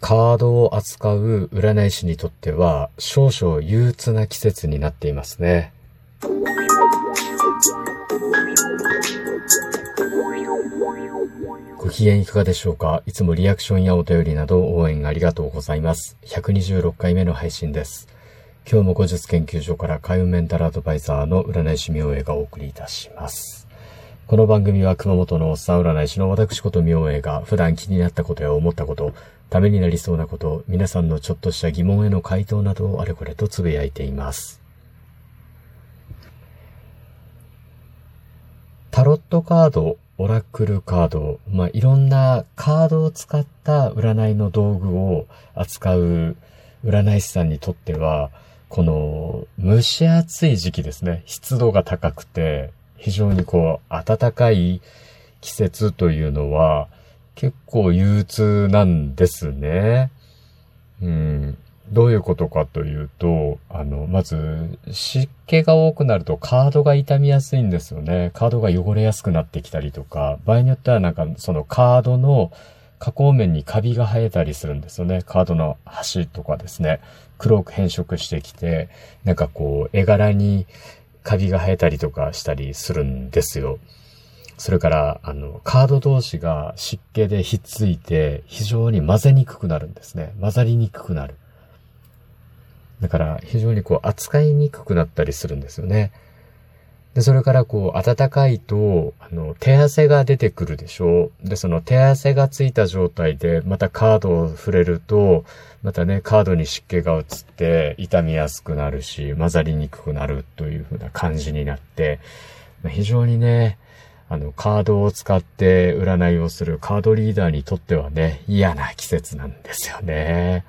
カードを扱う占い師にとっては少々憂鬱な季節になっていますね。ご機嫌いかがでしょうか。いつもリアクションやお便りなど応援ありがとうございます。126回目の配信です。今日も5術研究所から開運メンタルアドバイザーの占い師明恵がお送りいたします。この番組は熊本のおっさん占い師の私こと明恵が普段気になったことや思ったこと、ためになりそうなこと、皆さんのちょっとした疑問への回答などをあれこれとつぶやいています。タロットカード、オラクルカード、いろんなカードを使った占いの道具を扱う占い師さんにとってはこの蒸し暑い時期ですね。湿度が高くて非常に暖かい季節というのは結構憂鬱なんですね。どういうことかというと、まず湿気が多くなるとカードが傷みやすいんですよね。カードが汚れやすくなってきたりとか、場合によってはそのカードの加工面にカビが生えたりするんですよね。カードの端とかですね、黒く変色してきて、絵柄にカビが生えたりとかしたりするんですよ。それから、カード同士が湿気でひっついて非常に混ぜにくくなるんですね。混ざりにくくなる。だから非常に扱いにくくなったりするんですよね。で、それから暖かいと、手汗が出てくるでしょう。で、その手汗がついた状態でまたカードを触れると、またね、カードに湿気が移って傷みやすくなるし、混ざりにくくなるというふうな感じになって、非常にね、カードを使って占いをするカードリーダーにとってはね、嫌な季節なんですよね。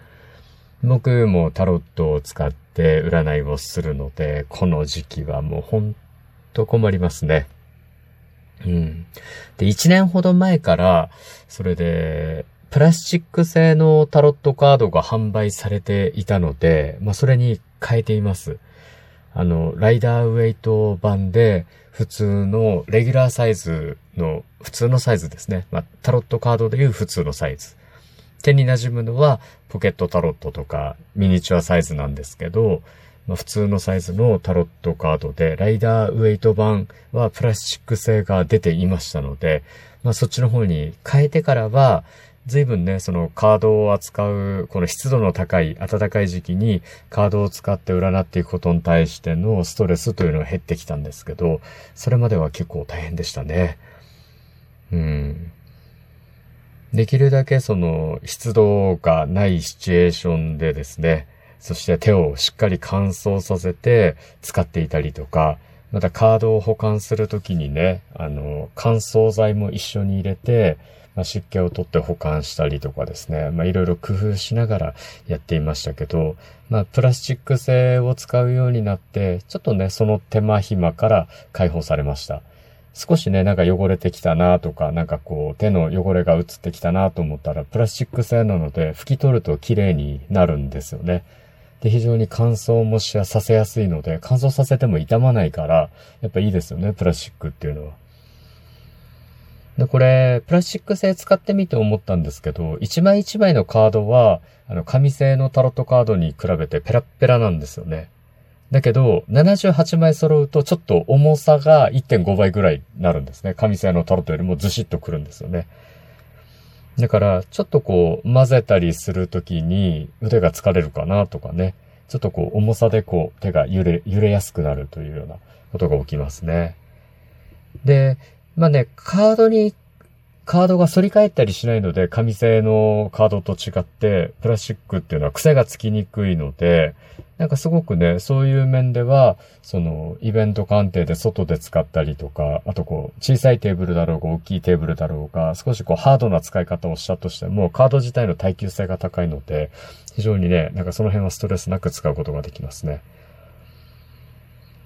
僕もタロットを使って占いをするので、この時期はもうほんと困りますね。で、1年ほど前から、それで、プラスチック製のタロットカードが販売されていたので、それに変えています。ライダーウェイト版で、普通のレギュラーサイズの、普通のサイズですね。タロットカードでいう普通のサイズ。手に馴染むのはポケットタロットとかミニチュアサイズなんですけど、普通のサイズのタロットカードで、ライダーウェイト版はプラスチック製が出ていましたので、そっちの方に変えてからは、随分ね、そのカードを扱う、この湿度の高い、暖かい時期にカードを使って占っていくことに対してのストレスというのが減ってきたんですけど、それまでは結構大変でしたね。できるだけその湿度がないシチュエーションでですね、そして手をしっかり乾燥させて使っていたりとか、またカードを保管するときにね、乾燥剤も一緒に入れて、湿気を取って保管したりとかですね、いろいろ工夫しながらやっていましたけど、プラスチック製を使うようになって、ちょっとね、その手間暇から解放されました。少しね、汚れてきたなとか、手の汚れが移ってきたなと思ったら、プラスチック製なので拭き取ると綺麗になるんですよね。で、非常に乾燥もさせやすいので、乾燥させても傷まないから、やっぱいいですよね、プラスチックっていうのは。で、これ、プラスチック製使ってみて思ったんですけど、一枚一枚のカードは、紙製のタロットカードに比べてペラッペラなんですよね。だけど、78枚揃うとちょっと重さが 1.5 倍ぐらいになるんですね。紙製のタロットよりもずしっとくるんですよね。だから、ちょっと混ぜたりするときに腕が疲れるかなとかね。ちょっと重さで手が揺れやすくなるというようなことが起きますね。で、カードが反り返ったりしないので、紙製のカードと違って、プラスチックっていうのは癖がつきにくいので、すごくね、そういう面では、イベント鑑定で外で使ったりとか、あと小さいテーブルだろうが、大きいテーブルだろうが、少しハードな使い方をしたとしても、カード自体の耐久性が高いので、非常にね、その辺はストレスなく使うことができますね。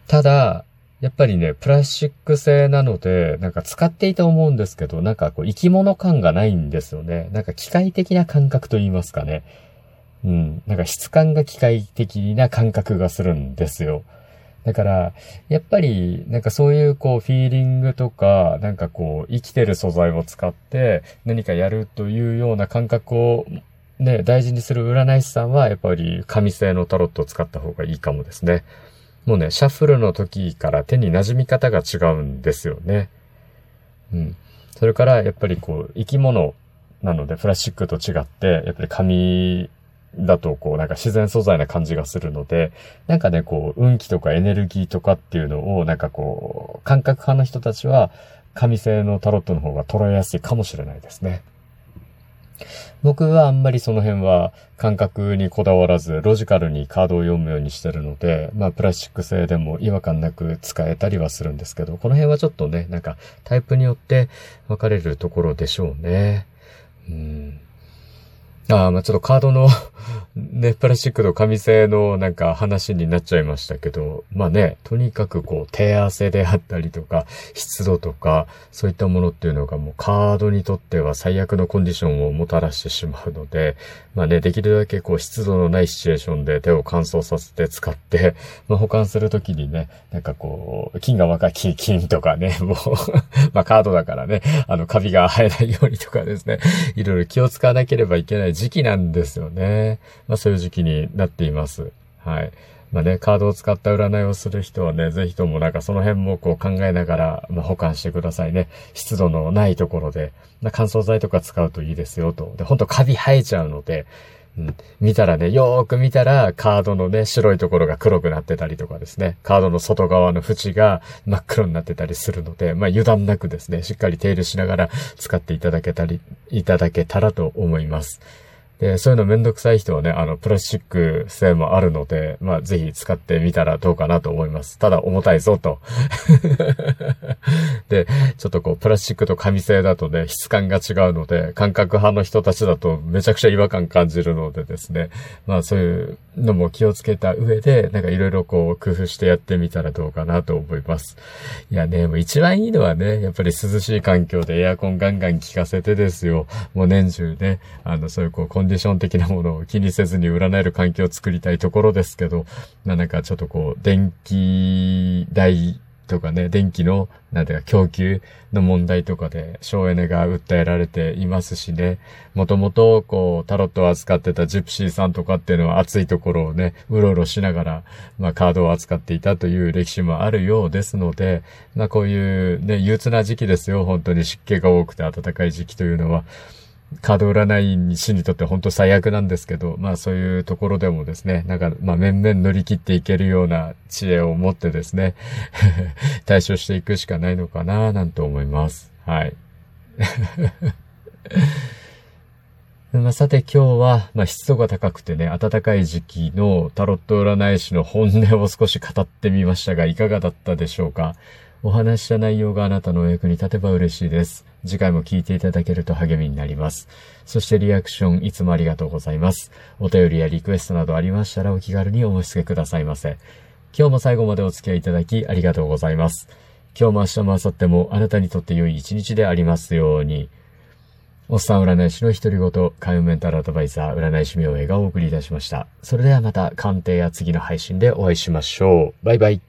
ただ、やっぱりね、プラスチック製なので、使っていて思うんですけど、生き物感がないんですよね。機械的な感覚と言いますかね。質感が機械的な感覚がするんですよ。だから、やっぱり、そういうフィーリングとか、生きてる素材を使って何かやるというような感覚をね、大事にする占い師さんはやっぱり紙製のタロットを使った方がいいかもですね。もうね、シャッフルの時から手に馴染み方が違うんですよね。うん。それからやっぱりこう生き物なのでプラスチックと違ってやっぱり紙だとこうなんか自然素材な感じがするので、なんかねこう運気とかエネルギーとかっていうのをなんかこう感覚派の人たちは紙製のタロットの方が捉えやすいかもしれないですね。僕はあんまりその辺は感覚にこだわらずロジカルにカードを読むようにしてるので、まあプラスチック製でも違和感なく使えたりはするんですけど、この辺はちょっとねなんかタイプによって分かれるところでしょうね。まあちょっとカードのねプラスチックと紙製のなんか話になっちゃいましたけど、まあねとにかくこう手汗であったりとか湿度とかそういったものっていうのがもうカードにとっては最悪のコンディションをもたらしてしまうので、まあねできるだけこう湿度のないシチュエーションで手を乾燥させて使って、まあ、保管するときにねなんかこう菌が若い菌とかねもうまあカードだからねカビが生えないようにとかですねいろいろ気を使わなければいけない時期なんですよね。まあそういう時期になっています。はい。まあね、カードを使った占いをする人はね、ぜひともなんかその辺もこう考えながら、まあ、保管してくださいね。湿度のないところで、まあ、乾燥剤とか使うといいですよと。で、ほんとカビ生えちゃうので、うん、見たらね、よーく見たらカードのね、白いところが黒くなってたりとかですね、カードの外側の縁が真っ黒になってたりするので、まあ油断なくですね、しっかり手入れしながら使っていただけたらと思います。で、そういうのめんどくさい人はね、プラスチック製もあるので、まあ、ぜひ使ってみたらどうかなと思います。ただ重たいぞと。で、ちょっとこう、プラスチックと紙製だとね、質感が違うので、感覚派の人たちだとめちゃくちゃ違和感感じるのでですね、まあ、そういうのも気をつけた上で、なんかいろいろこう、工夫してやってみたらどうかなと思います。いやね、もう一番いいのはね、やっぱり涼しい環境でエアコンガンガン効かせてですよ。もう年中ね、そういうこう、コンディション的なものを気にせずに占える環境を作りたいところですけど、なんかちょっとこう電気代とかね、電気のなんていうか供給の問題とかで省エネが訴えられていますしね、もともとこうタロットを扱ってたジプシーさんとかっていうのは暑いところをねうろうろしながら、まあ、カードを扱っていたという歴史もあるようですので、まあ、こういうね憂鬱な時期ですよ。本当に湿気が多くて暖かい時期というのはカード占い師にとって本当最悪なんですけど、まあそういうところでもですね、なんかまあ面々乗り切っていけるような知恵を持ってですね、対処していくしかないのかななんて思います。はい。まあ、さて今日は、まあ、湿度が高くてね、暖かい時期のタロット占い師の本音を少し語ってみましたが、いかがだったでしょうか。お話した内容があなたのお役に立てば嬉しいです。次回も聞いていただけると励みになります。そしてリアクションいつもありがとうございます。お便りやリクエストなどありましたらお気軽にお申し付けくださいませ。今日も最後までお付き合いいただきありがとうございます。今日も明日も明後日もあなたにとって良い一日でありますように。おっさん占い師の独り言、開運メンタルアドバイザー占い師明恵がお送りいたしました。それではまた鑑定や次の配信でお会いしましょう。バイバイ。